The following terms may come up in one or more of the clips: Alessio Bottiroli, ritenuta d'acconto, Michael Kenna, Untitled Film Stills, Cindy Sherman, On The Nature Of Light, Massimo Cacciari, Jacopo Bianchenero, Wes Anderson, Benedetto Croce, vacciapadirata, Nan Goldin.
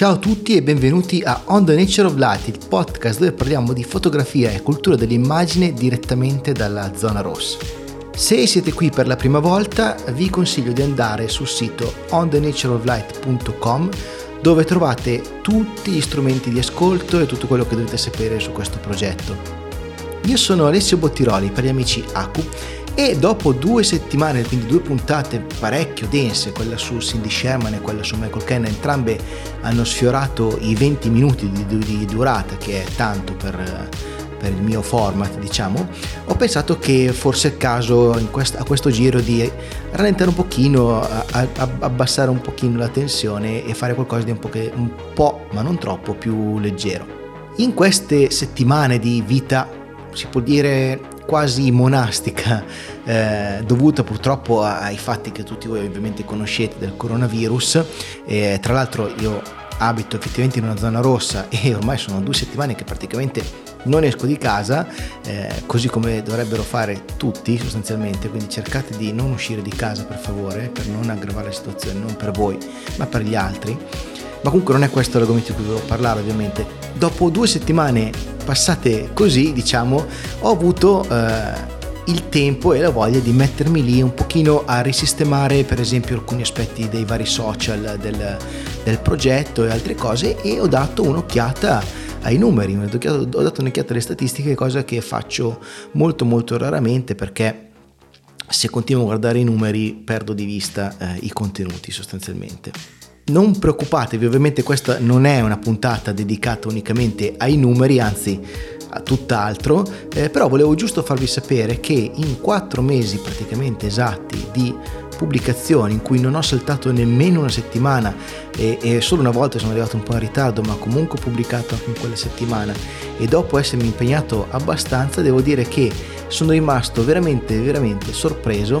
Ciao a tutti e benvenuti a On The Nature of Light, il podcast dove parliamo di fotografia e cultura dell'immagine direttamente dalla zona rossa. Se siete qui per la prima volta, vi consiglio di andare sul sito onthenatureoflight.com dove trovate tutti gli strumenti di ascolto e tutto quello che dovete sapere su questo progetto. Io sono Alessio Bottiroli, per gli amici Aku, e dopo 2 settimane, quindi 2 puntate parecchio dense, quella su Cindy Sherman e quella su Michael Kenna, entrambe hanno sfiorato i 20 minuti di durata, che è tanto per il mio format, diciamo, ho pensato che forse è il caso a questo giro di rallentare un pochino, abbassare un pochino la tensione e fare qualcosa di un po', ma non troppo, più leggero. In queste settimane di vita, si può dire quasi monastica, dovuta purtroppo ai fatti che tutti voi ovviamente conoscete del coronavirus, tra l'altro io abito effettivamente in una zona rossa e ormai sono 2 settimane che praticamente non esco di casa, così come dovrebbero fare tutti sostanzialmente, quindi cercate di non uscire di casa per favore, per non aggravare la situazione, non per voi ma per gli altri. Ma comunque non è questo l'argomento di cui volevo parlare ovviamente. Dopo 2 settimane passate così, diciamo, ho avuto il tempo e la voglia di mettermi lì un pochino a risistemare per esempio alcuni aspetti dei vari social del progetto e altre cose, e ho dato un'occhiata ai numeri, ho dato un'occhiata alle statistiche, cosa che faccio molto molto raramente perché se continuo a guardare i numeri perdo di vista i contenuti sostanzialmente. Non preoccupatevi, ovviamente questa non è una puntata dedicata unicamente ai numeri, anzi a tutt'altro, però volevo giusto farvi sapere che in 4 mesi praticamente esatti di pubblicazioni, in cui non ho saltato nemmeno una settimana e solo una volta sono arrivato un po' in ritardo, ma comunque ho pubblicato anche in quella settimana, e dopo essermi impegnato abbastanza devo dire che sono rimasto veramente veramente sorpreso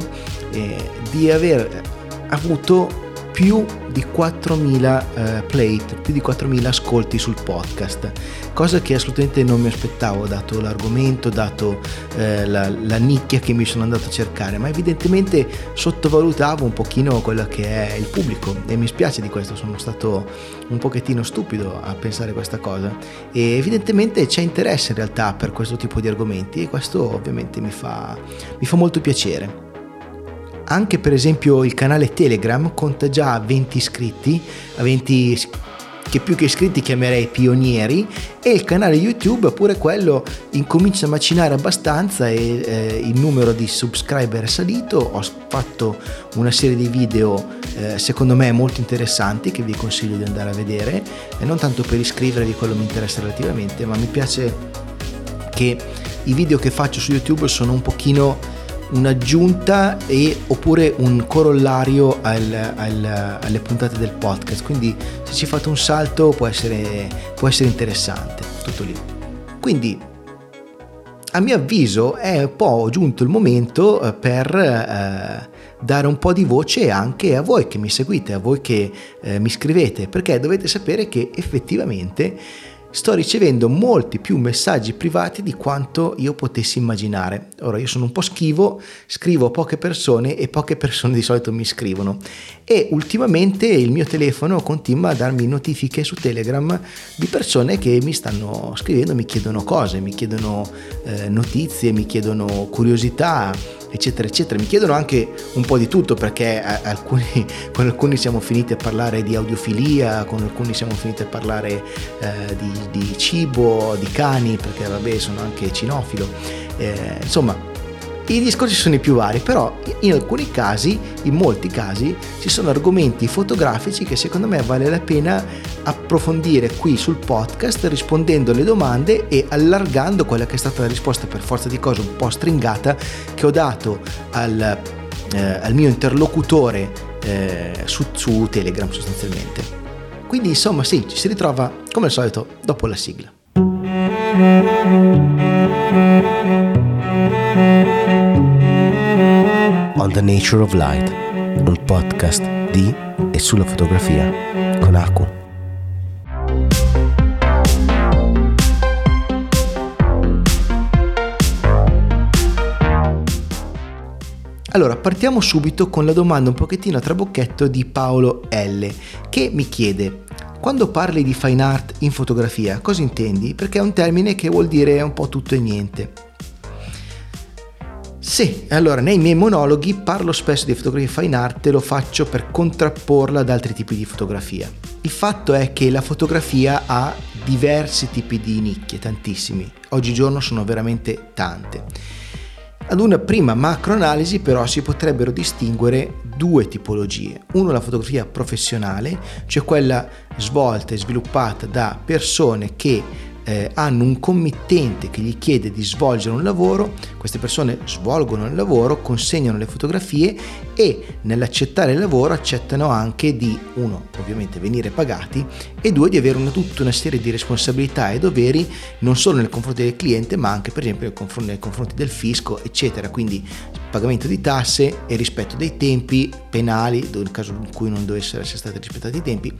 di aver avuto più di 4.000 play, più di 4.000 ascolti sul podcast, cosa che assolutamente non mi aspettavo, dato l'argomento, dato la nicchia che mi sono andato a cercare, ma evidentemente sottovalutavo un pochino quello che è il pubblico e mi spiace di questo, sono stato un pochettino stupido a pensare questa cosa, e evidentemente c'è interesse in realtà per questo tipo di argomenti e questo ovviamente mi fa molto piacere. Anche per esempio il canale Telegram conta già 20 iscritti, 20 che più che iscritti chiamerei pionieri, e il canale YouTube pure quello incomincia a macinare abbastanza e il numero di subscriber è salito. Ho fatto una serie di video secondo me molto interessanti che vi consiglio di andare a vedere, e non tanto per iscrivervi, quello mi interessa relativamente, ma mi piace che i video che faccio su YouTube sono un pochino un'aggiunta oppure un corollario alle puntate del podcast, quindi se ci fate un salto può essere interessante, tutto lì. Quindi a mio avviso è un po' giunto il momento per dare un po' di voce anche a voi che mi seguite, a voi che mi scrivete, perché dovete sapere che effettivamente sto ricevendo molti più messaggi privati di quanto io potessi immaginare. Ora, io sono un po' schivo, scrivo a poche persone e poche persone di solito mi scrivono, e ultimamente il mio telefono continua a darmi notifiche su Telegram di persone che mi stanno scrivendo, mi chiedono cose, mi chiedono notizie, mi chiedono curiosità, eccetera eccetera. Mi chiedono anche un po' di tutto, perché con alcuni siamo finiti a parlare di audiofilia, con alcuni siamo finiti a parlare di cibo, di cani, perché vabbè sono anche cinofilo, insomma i discorsi sono i più vari, però in molti casi ci sono argomenti fotografici che secondo me vale la pena approfondire qui sul podcast, rispondendo alle domande e allargando quella che è stata la risposta per forza di cose un po' stringata che ho dato al mio interlocutore su Telegram sostanzialmente. Quindi insomma sì, ci si ritrova come al solito dopo la sigla. On the Nature of Light, un podcast di e sulla fotografia con Aku. Allora, partiamo subito con la domanda un pochettino a trabocchetto di Paolo L, che mi chiede: Quando parli di fine art in fotografia, cosa intendi? Perché è un termine che vuol dire un po' tutto e niente. Sì, allora nei miei monologhi parlo spesso di fotografia fine art e lo faccio per contrapporla ad altri tipi di fotografia. Il fatto è che la fotografia ha diversi tipi di nicchie, tantissimi. Oggigiorno sono veramente tante. Ad una prima macroanalisi però si potrebbero distinguere due tipologie. Uno, la fotografia professionale, cioè quella svolta e sviluppata da persone che hanno un committente che gli chiede di svolgere un lavoro, queste persone svolgono il lavoro, consegnano le fotografie e nell'accettare il lavoro accettano anche di, uno, ovviamente venire pagati e due, di avere tutta una serie di responsabilità e doveri non solo nel confronto del cliente ma anche per esempio nei confronti del fisco eccetera, quindi pagamento di tasse e rispetto dei tempi penali nel caso in cui non dovessero essere stati rispettati i tempi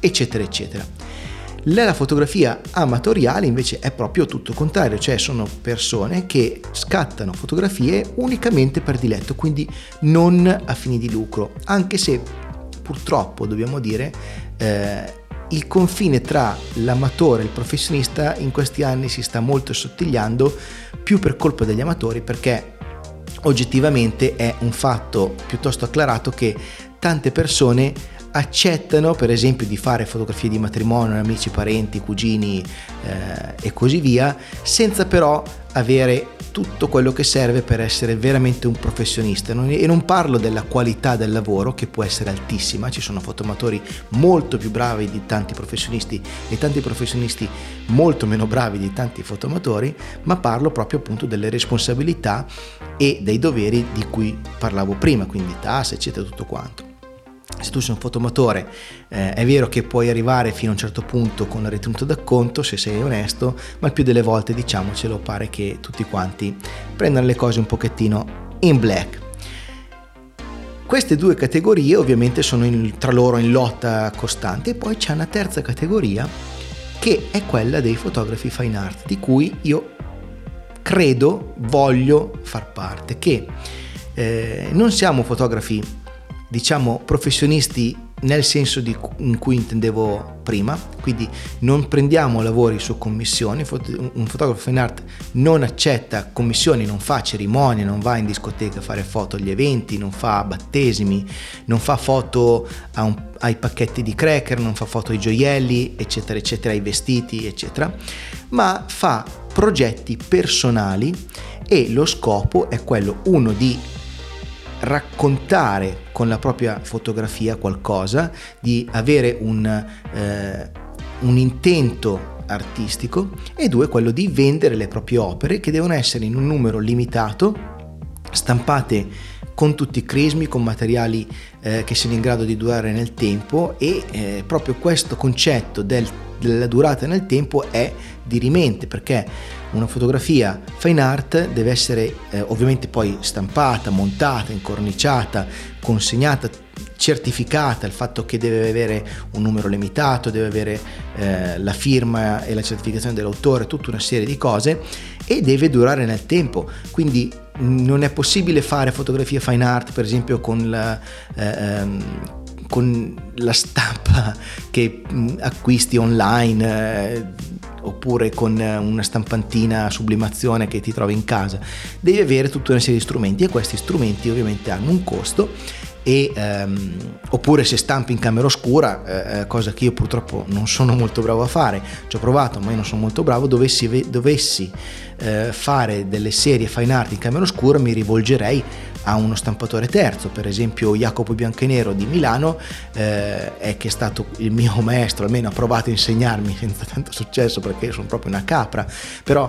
eccetera eccetera. La fotografia amatoriale invece è proprio tutto il contrario, cioè sono persone che scattano fotografie unicamente per diletto, quindi non a fini di lucro, anche se purtroppo dobbiamo dire il confine tra l'amatore e il professionista in questi anni si sta molto assottigliando, più per colpa degli amatori, perché oggettivamente è un fatto piuttosto acclarato che tante persone accettano per esempio di fare fotografie di matrimonio, amici, parenti, cugini e così via, senza però avere tutto quello che serve per essere veramente un professionista. E non parlo della qualità del lavoro, che può essere altissima, ci sono fotomatori molto più bravi di tanti professionisti e tanti professionisti molto meno bravi di tanti fotomatori, ma parlo proprio appunto delle responsabilità e dei doveri di cui parlavo prima, quindi tasse eccetera, tutto quanto. Se tu sei un fotomatore è vero che puoi arrivare fino a un certo punto con la ritenuta d'acconto se sei onesto, ma il più delle volte diciamocelo pare che tutti quanti prendano le cose un pochettino in black. Queste due categorie ovviamente sono tra loro in lotta costante e poi c'è una terza categoria che è quella dei fotografi fine art, di cui io credo, voglio far parte, che non siamo fotografi diciamo professionisti nel senso in cui intendevo prima, quindi non prendiamo lavori su commissioni, un fotografo fine art non accetta commissioni, non fa cerimonie, non va in discoteca a fare foto agli eventi, non fa battesimi, non fa foto ai pacchetti di cracker, non fa foto ai gioielli eccetera eccetera, ai vestiti eccetera, ma fa progetti personali e lo scopo è quello, uno, di raccontare con la propria fotografia qualcosa, di avere un intento artistico, e due, quello di vendere le proprie opere, che devono essere in un numero limitato, stampate con tutti i crismi, con materiali che siano in grado di durare nel tempo, e proprio questo concetto della durata nel tempo è dirimente, perché una fotografia fine art deve essere ovviamente poi stampata, montata, incorniciata, consegnata, certificata, il fatto che deve avere un numero limitato, deve avere la firma e la certificazione dell'autore, tutta una serie di cose, e deve durare nel tempo. Quindi non è possibile fare fotografia fine art per esempio con la stampa che acquisti online oppure con una stampantina sublimazione che ti trovi in casa. Devi avere tutta una serie di strumenti e questi strumenti ovviamente hanno un costo, e oppure se stampi in camera oscura, cosa che io purtroppo non sono molto bravo a fare, ci ho provato ma io non sono molto bravo, dovessi fare delle serie fine art in camera oscura mi rivolgerei a uno stampatore terzo, per esempio Jacopo Bianchenero di Milano, che è stato il mio maestro, almeno ha provato a insegnarmi senza tanto successo perché io sono proprio una capra, però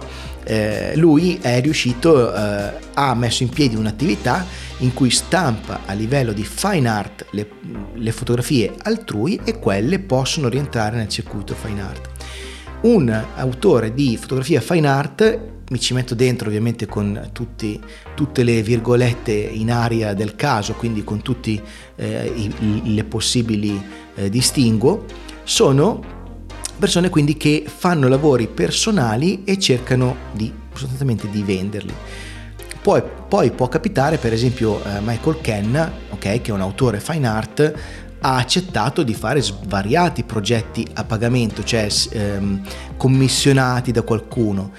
lui è riuscito, ha messo in piedi un'attività in cui stampa a livello di fine art le fotografie altrui, e quelle possono rientrare nel circuito fine art. Un autore di fotografia fine art, mi ci metto dentro ovviamente con tutte le virgolette in aria del caso, quindi con tutti le possibili distinguo, sono persone quindi che fanno lavori personali e cercano sostanzialmente di venderli. Poi può capitare per esempio Michael Kenna, che è un autore fine art, ha accettato di fare svariati progetti a pagamento, cioè commissionati da qualcuno.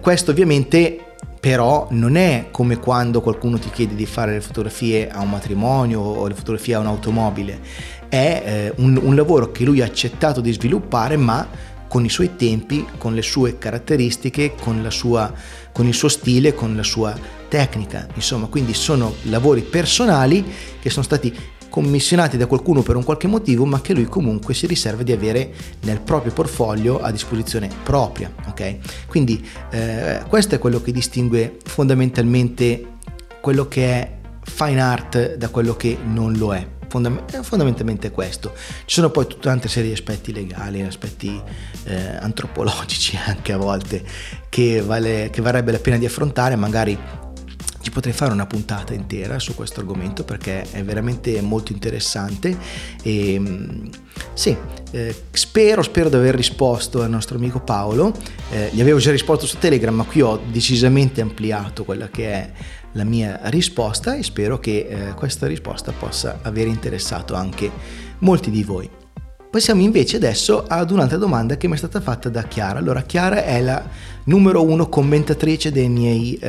Questo ovviamente però non è come quando qualcuno ti chiede di fare le fotografie a un matrimonio o le fotografie a un'automobile. È un lavoro che lui ha accettato di sviluppare, ma con i suoi tempi, con le sue caratteristiche, con il suo stile, con la sua tecnica, insomma. Quindi sono lavori personali che sono stati commissionati da qualcuno per un qualche motivo, ma che lui comunque si riserva di avere nel proprio portfolio a disposizione propria, ok? Quindi questo è quello che distingue fondamentalmente quello che è fine art da quello che non lo è. Fondamentalmente questo. Ci sono poi tutta un'altra serie di aspetti legali, aspetti antropologici anche a volte, che varrebbe la pena di affrontare. Magari ci potrei fare una puntata intera su questo argomento, perché è veramente molto interessante. E sì, spero di aver risposto al nostro amico Paolo. Gli avevo già risposto su Telegram, ma qui ho decisamente ampliato quella che è la mia risposta, e spero che questa risposta possa aver interessato anche molti di voi. Passiamo invece adesso ad un'altra domanda che mi è stata fatta da Chiara. Allora, Chiara è la numero 1 commentatrice dei miei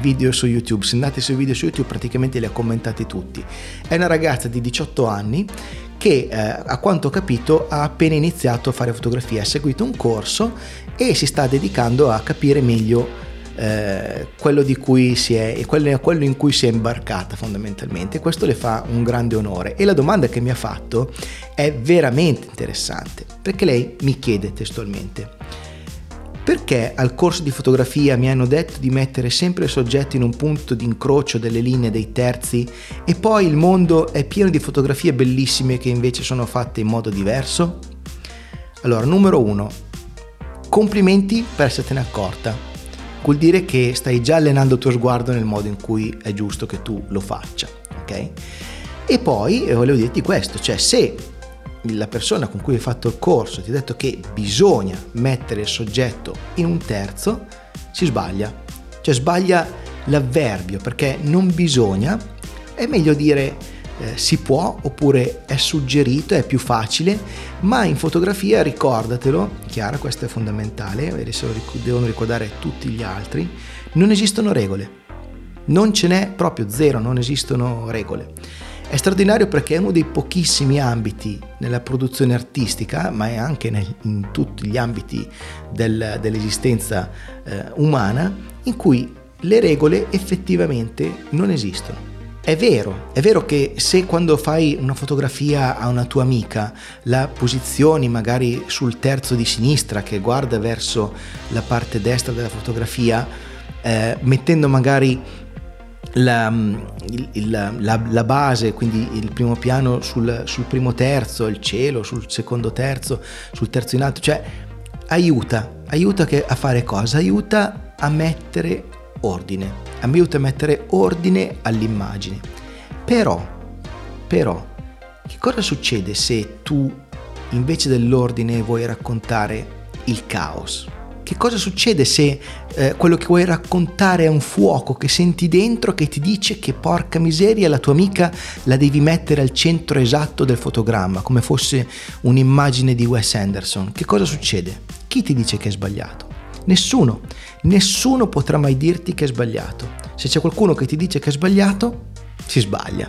video su YouTube. Se andate sui video su YouTube praticamente li ha commentati tutti. È una ragazza di 18 anni che a quanto ho capito ha appena iniziato a fare fotografia, ha seguito un corso e si sta dedicando a capire meglio quello in cui si è imbarcata fondamentalmente. Questo le fa un grande onore, e la domanda che mi ha fatto è veramente interessante, perché lei mi chiede testualmente: perché al corso di fotografia mi hanno detto di mettere sempre il soggetto in un punto di incrocio delle linee dei terzi, e poi il mondo è pieno di fotografie bellissime che invece sono fatte in modo diverso? Allora, numero 1, complimenti per essertene accorta. Vuol dire che stai già allenando il tuo sguardo nel modo in cui è giusto che tu lo faccia, ok? E poi volevo dirti questo, cioè se la persona con cui hai fatto il corso ti ha detto che bisogna mettere il soggetto in un terzo, si sbaglia, cioè sbaglia l'avverbio, perché non bisogna, è meglio dire si può, oppure è suggerito, è più facile. Ma in fotografia, ricordatelo Chiara, questo è fondamentale, adesso devono ricordare tutti gli altri: non esistono regole, non ce n'è proprio, zero, non esistono regole. È straordinario perché è uno dei pochissimi ambiti nella produzione artistica, ma è anche in tutti gli ambiti dell'esistenza umana, in cui le regole effettivamente non esistono. È vero che se quando fai una fotografia a una tua amica la posizioni magari sul terzo di sinistra che guarda verso la parte destra della fotografia, mettendo magari la base, quindi il primo piano sul primo terzo, il cielo sul secondo terzo, sul terzo in alto, cioè aiuta che a fare cosa? Aiuta a mettere ordine, aiuta a mettere ordine all'immagine. Però che cosa succede se tu invece dell'ordine vuoi raccontare il caos? Che cosa succede se quello che vuoi raccontare è un fuoco che senti dentro che ti dice che, porca miseria, la tua amica la devi mettere al centro esatto del fotogramma, come fosse un'immagine di Wes Anderson? Che cosa succede? Chi ti dice che è sbagliato? Nessuno potrà mai dirti che è sbagliato. Se c'è qualcuno che ti dice che è sbagliato, si sbaglia.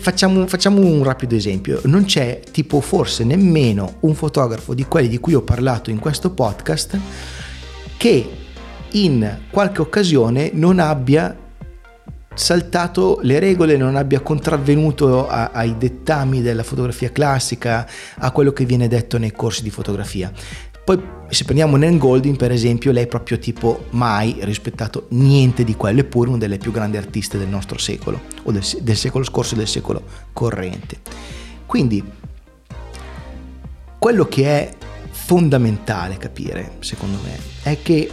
Facciamo un rapido esempio. Non c'è tipo forse nemmeno un fotografo di quelli di cui ho parlato in questo podcast che in qualche occasione non abbia saltato le regole, non abbia contravvenuto ai dettami della fotografia classica, a quello che viene detto nei corsi di fotografia. Poi se prendiamo Nan Goldin, per esempio, lei proprio tipo mai rispettato niente di quello, eppure una delle più grandi artiste del nostro secolo, o del secolo scorso e del secolo corrente. Quindi quello che è fondamentale capire, secondo me, è che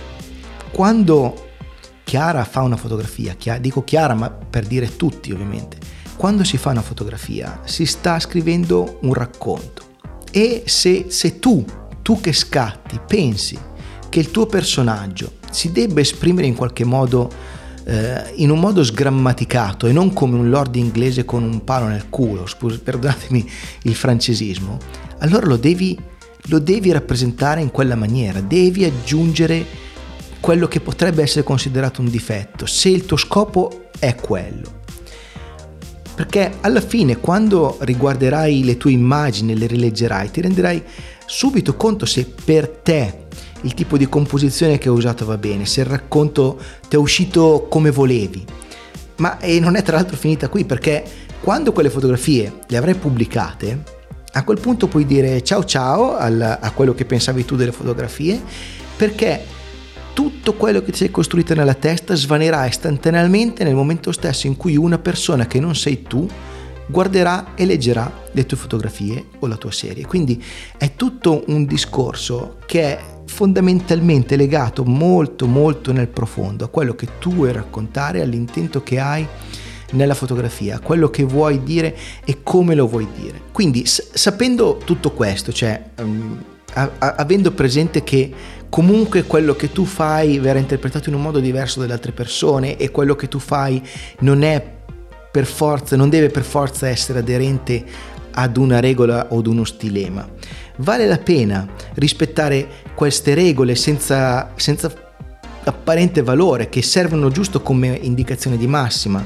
quando Chiara fa una fotografia, dico Chiara ma per dire tutti ovviamente, quando si fa una fotografia si sta scrivendo un racconto, e se tu che scatti pensi che il tuo personaggio si debba esprimere in qualche modo in un modo sgrammaticato e non come un lord inglese con un palo nel culo, perdonatemi il francesismo, allora lo devi rappresentare in quella maniera, devi aggiungere quello che potrebbe essere considerato un difetto, se il tuo scopo è quello. Perché alla fine, quando riguarderai le tue immagini, le rileggerai, ti renderai subito conto se per te il tipo di composizione che ho usato va bene, se il racconto ti è uscito come volevi. Ma e non è tra l'altro finita qui, perché quando quelle fotografie le avrai pubblicate, a quel punto puoi dire ciao ciao a quello che pensavi tu delle fotografie, perché tutto quello che ti sei costruito nella testa svanirà istantaneamente nel momento stesso in cui una persona che non sei tu guarderà e leggerà le tue fotografie o la tua serie. Quindi è tutto un discorso che è fondamentalmente legato molto molto nel profondo a quello che tu vuoi raccontare, all'intento che hai nella fotografia, quello che vuoi dire e come lo vuoi dire. Quindi sapendo tutto questo, cioè avendo presente che comunque quello che tu fai verrà interpretato in un modo diverso dalle altre persone e quello che tu fai non deve per forza essere aderente ad una regola o ad uno stilema, vale la pena rispettare queste regole senza apparente valore, che servono giusto come indicazione di massima.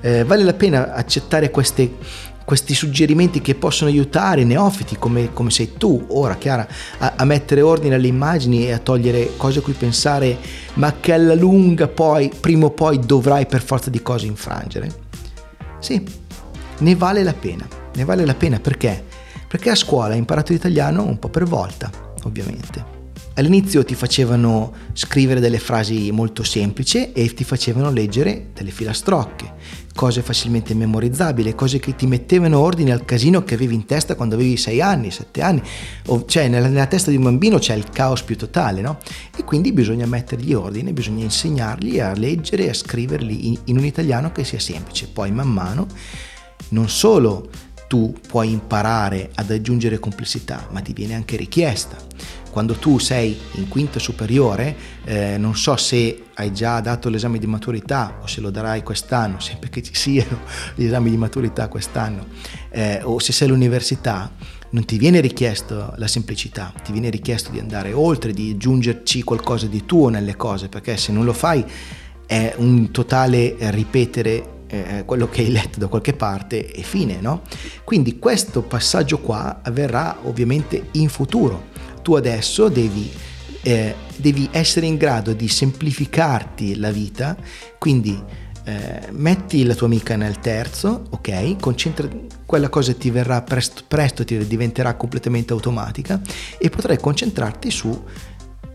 Vale la pena accettare questi suggerimenti che possono aiutare neofiti come sei tu ora, Chiara, a mettere ordine alle immagini e a togliere cose a cui pensare ma che alla lunga poi prima o poi dovrai per forza di cose infrangere. Sì, ne vale la pena perché a scuola hai imparato l'italiano un po' per volta. Ovviamente all'inizio ti facevano scrivere delle frasi molto semplici e ti facevano leggere delle filastrocche, cose facilmente memorizzabili, cose che ti mettevano ordine al casino che avevi in testa quando avevi 6 anni, 7 anni, cioè nella testa di un bambino c'è il caos più totale, no? E quindi bisogna mettergli ordine, bisogna insegnargli a leggere e a scriverli in un italiano che sia semplice. Poi man mano non solo tu puoi imparare ad aggiungere complessità, ma ti viene anche richiesta. Quando tu sei in quinta superiore, non so se hai già dato l'esame di maturità o se lo darai quest'anno, sempre che ci siano gli esami di maturità quest'anno, o se sei all'università, non ti viene richiesto la semplicità, ti viene richiesto di andare oltre, di aggiungerci qualcosa di tuo nelle cose, perché se non lo fai è un totale ripetere quello che hai letto da qualche parte e fine, no? Quindi questo passaggio qua avverrà ovviamente in futuro. Tu adesso devi essere in grado di semplificarti la vita, quindi metti la tua amica nel terzo, ok, quella cosa ti verrà presto ti diventerà completamente automatica e potrai concentrarti su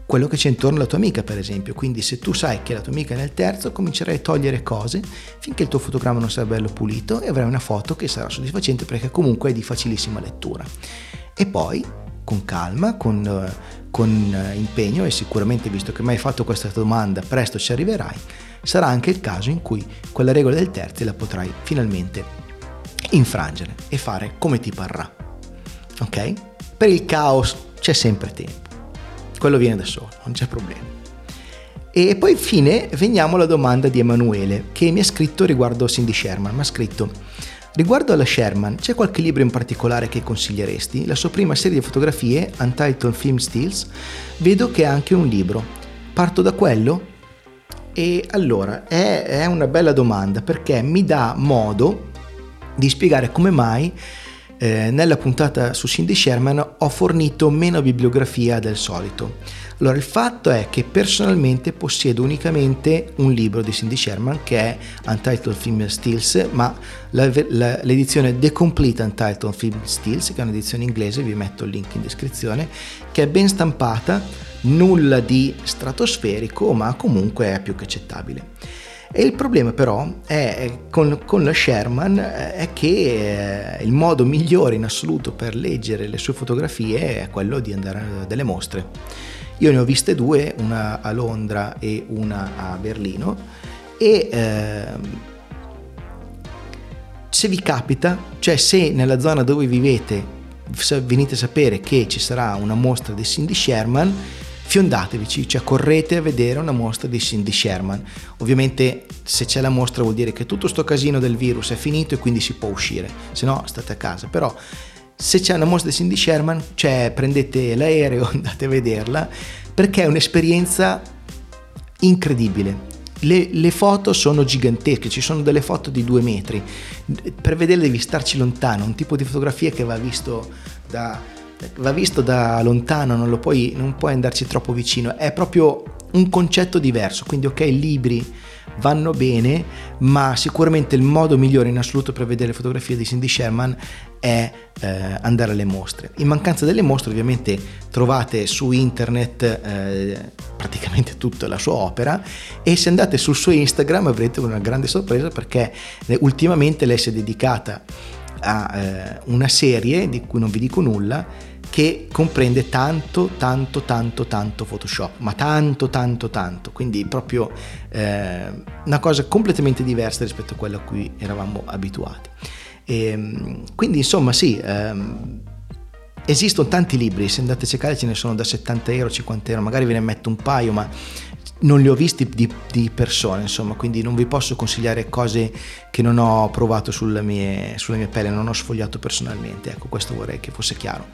quello che c'è intorno alla tua amica, per esempio. Quindi se tu sai che la tua amica è nel terzo, comincerai a togliere cose finché il tuo fotogramma non sarà bello pulito e avrai una foto che sarà soddisfacente perché comunque è di facilissima lettura. E poi con calma, con impegno, e sicuramente, visto che mi hai fatto questa domanda, presto ci arriverai, sarà anche il caso in cui quella regola del terzo la potrai finalmente infrangere e fare come ti parrà, ok? Per il caos c'è sempre tempo. Quello viene da solo, non c'è problema. E poi infine veniamo alla domanda di Emanuele, che mi ha scritto riguardo Cindy Sherman. Mi ha scritto: riguardo alla Sherman, c'è qualche libro in particolare che consiglieresti? La sua prima serie di fotografie, Untitled Film Stills, vedo che è anche un libro. Parto da quello? E allora, è una bella domanda, perché mi dà modo di spiegare come mai nella puntata su Cindy Sherman ho fornito meno bibliografia del solito. Allora, il fatto è che personalmente possiedo unicamente un libro di Cindy Sherman, che è Untitled Film Stills, ma l'edizione The Complete Untitled Film Stills, che è un'edizione inglese, vi metto il link in descrizione, che è ben stampata, nulla di stratosferico, ma comunque è più che accettabile. E il problema però è con la Sherman è che il modo migliore in assoluto per leggere le sue fotografie è quello di andare a delle mostre. Io ne ho viste due, una a Londra e una a Berlino, e se vi capita, cioè se nella zona dove vivete venite a sapere che ci sarà una mostra di Cindy Sherman, fiondatevici, cioè correte a vedere una mostra di Cindy Sherman. Ovviamente se c'è la mostra vuol dire che tutto sto casino del virus è finito e quindi si può uscire, se no state a casa. Però se c'è una mostra di Cindy Sherman, cioè, prendete l'aereo, andate a vederla, perché è un'esperienza incredibile. Le foto sono gigantesche, ci sono delle foto di 2 metri, per vederle devi starci lontano, un tipo di fotografia che va visto da lontano, non puoi andarci troppo vicino, è proprio un concetto diverso. Quindi ok, i libri vanno bene, ma sicuramente il modo migliore in assoluto per vedere le fotografie di Cindy Sherman è andare alle mostre. In mancanza delle mostre ovviamente trovate su internet praticamente tutta la sua opera, e se andate sul suo Instagram avrete una grande sorpresa, perché ultimamente lei si è dedicata a una serie di cui non vi dico nulla, che comprende tanto Photoshop, ma tanto, quindi proprio una cosa completamente diversa rispetto a quella a cui eravamo abituati. E quindi insomma sì, esistono tanti libri, se andate a cercare ce ne sono da 70 €, 50 €, magari ve ne metto un paio, ma non li ho visti di persona, insomma, quindi non vi posso consigliare cose che non ho provato sulla mia pelle, non ho sfogliato personalmente, ecco, questo vorrei che fosse chiaro.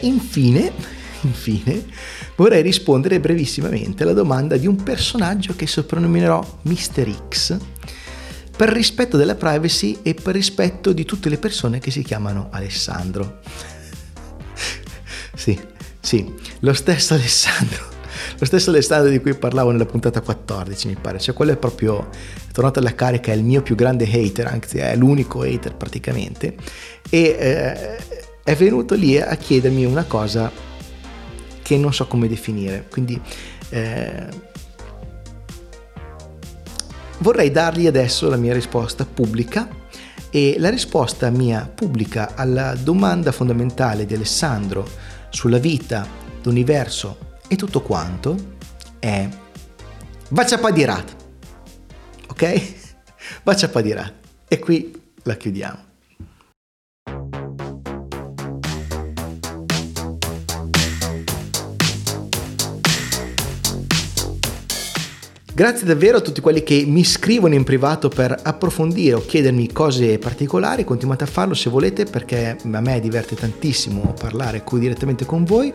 Infine vorrei rispondere brevissimamente alla domanda di un personaggio che soprannominerò Mr. X, per rispetto della privacy e per rispetto di tutte le persone che si chiamano Alessandro. sì, lo stesso Alessandro di cui parlavo nella puntata 14, mi pare, cioè quello è proprio tornato alla carica, è il mio più grande hater, anzi è l'unico hater praticamente, e è venuto lì a chiedermi una cosa che non so come definire, quindi vorrei dargli adesso la mia risposta pubblica. E la risposta mia pubblica alla domanda fondamentale di Alessandro sulla vita, l'universo e tutto quanto è: vacciapadirata, ok? Vacciapadirata. E qui la chiudiamo. Grazie davvero a tutti quelli che mi scrivono in privato per approfondire o chiedermi cose particolari, continuate a farlo se volete, perché a me diverte tantissimo parlare direttamente con voi,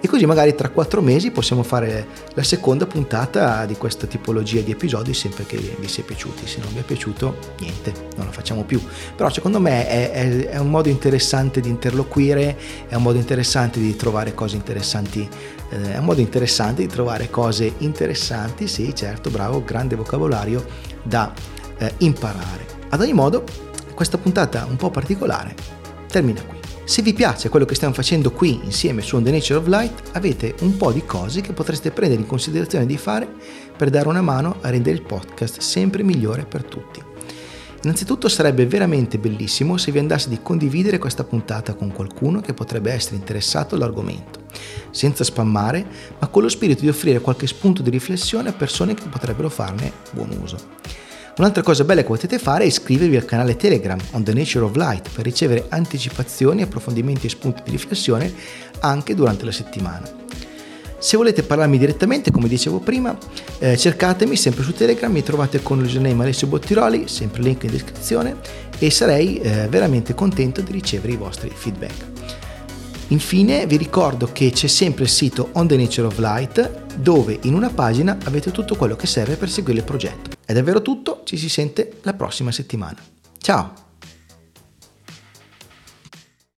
e così magari tra 4 mesi possiamo fare la seconda puntata di questa tipologia di episodi, sempre che vi sia piaciuti. Se non vi è piaciuto, niente, non lo facciamo più, però secondo me è un modo interessante di interloquire, è un modo interessante di trovare cose interessanti, è un modo interessante di trovare cose interessanti, sì, certo. Bravo, grande vocabolario da imparare. Ad ogni modo, questa puntata un po' particolare termina qui. Se vi piace quello che stiamo facendo qui insieme su On The Nature of Light, avete un po' di cose che potreste prendere in considerazione di fare per dare una mano a rendere il podcast sempre migliore per tutti. Innanzitutto sarebbe veramente bellissimo se vi andasse di condividere questa puntata con qualcuno che potrebbe essere interessato all'argomento, senza spammare, ma con lo spirito di offrire qualche spunto di riflessione a persone che potrebbero farne buon uso. Un'altra cosa bella che potete fare è iscrivervi al canale Telegram On The Nature of Light per ricevere anticipazioni, approfondimenti e spunti di riflessione anche durante la settimana. Se volete parlarmi direttamente, come dicevo prima, cercatemi sempre su Telegram, mi trovate con l'username Alessio Bottiroli, sempre link in descrizione, e sarei veramente contento di ricevere i vostri feedback. Infine vi ricordo che c'è sempre il sito On The Nature of Light, dove in una pagina avete tutto quello che serve per seguire il progetto. È davvero tutto, ci si sente la prossima settimana. Ciao!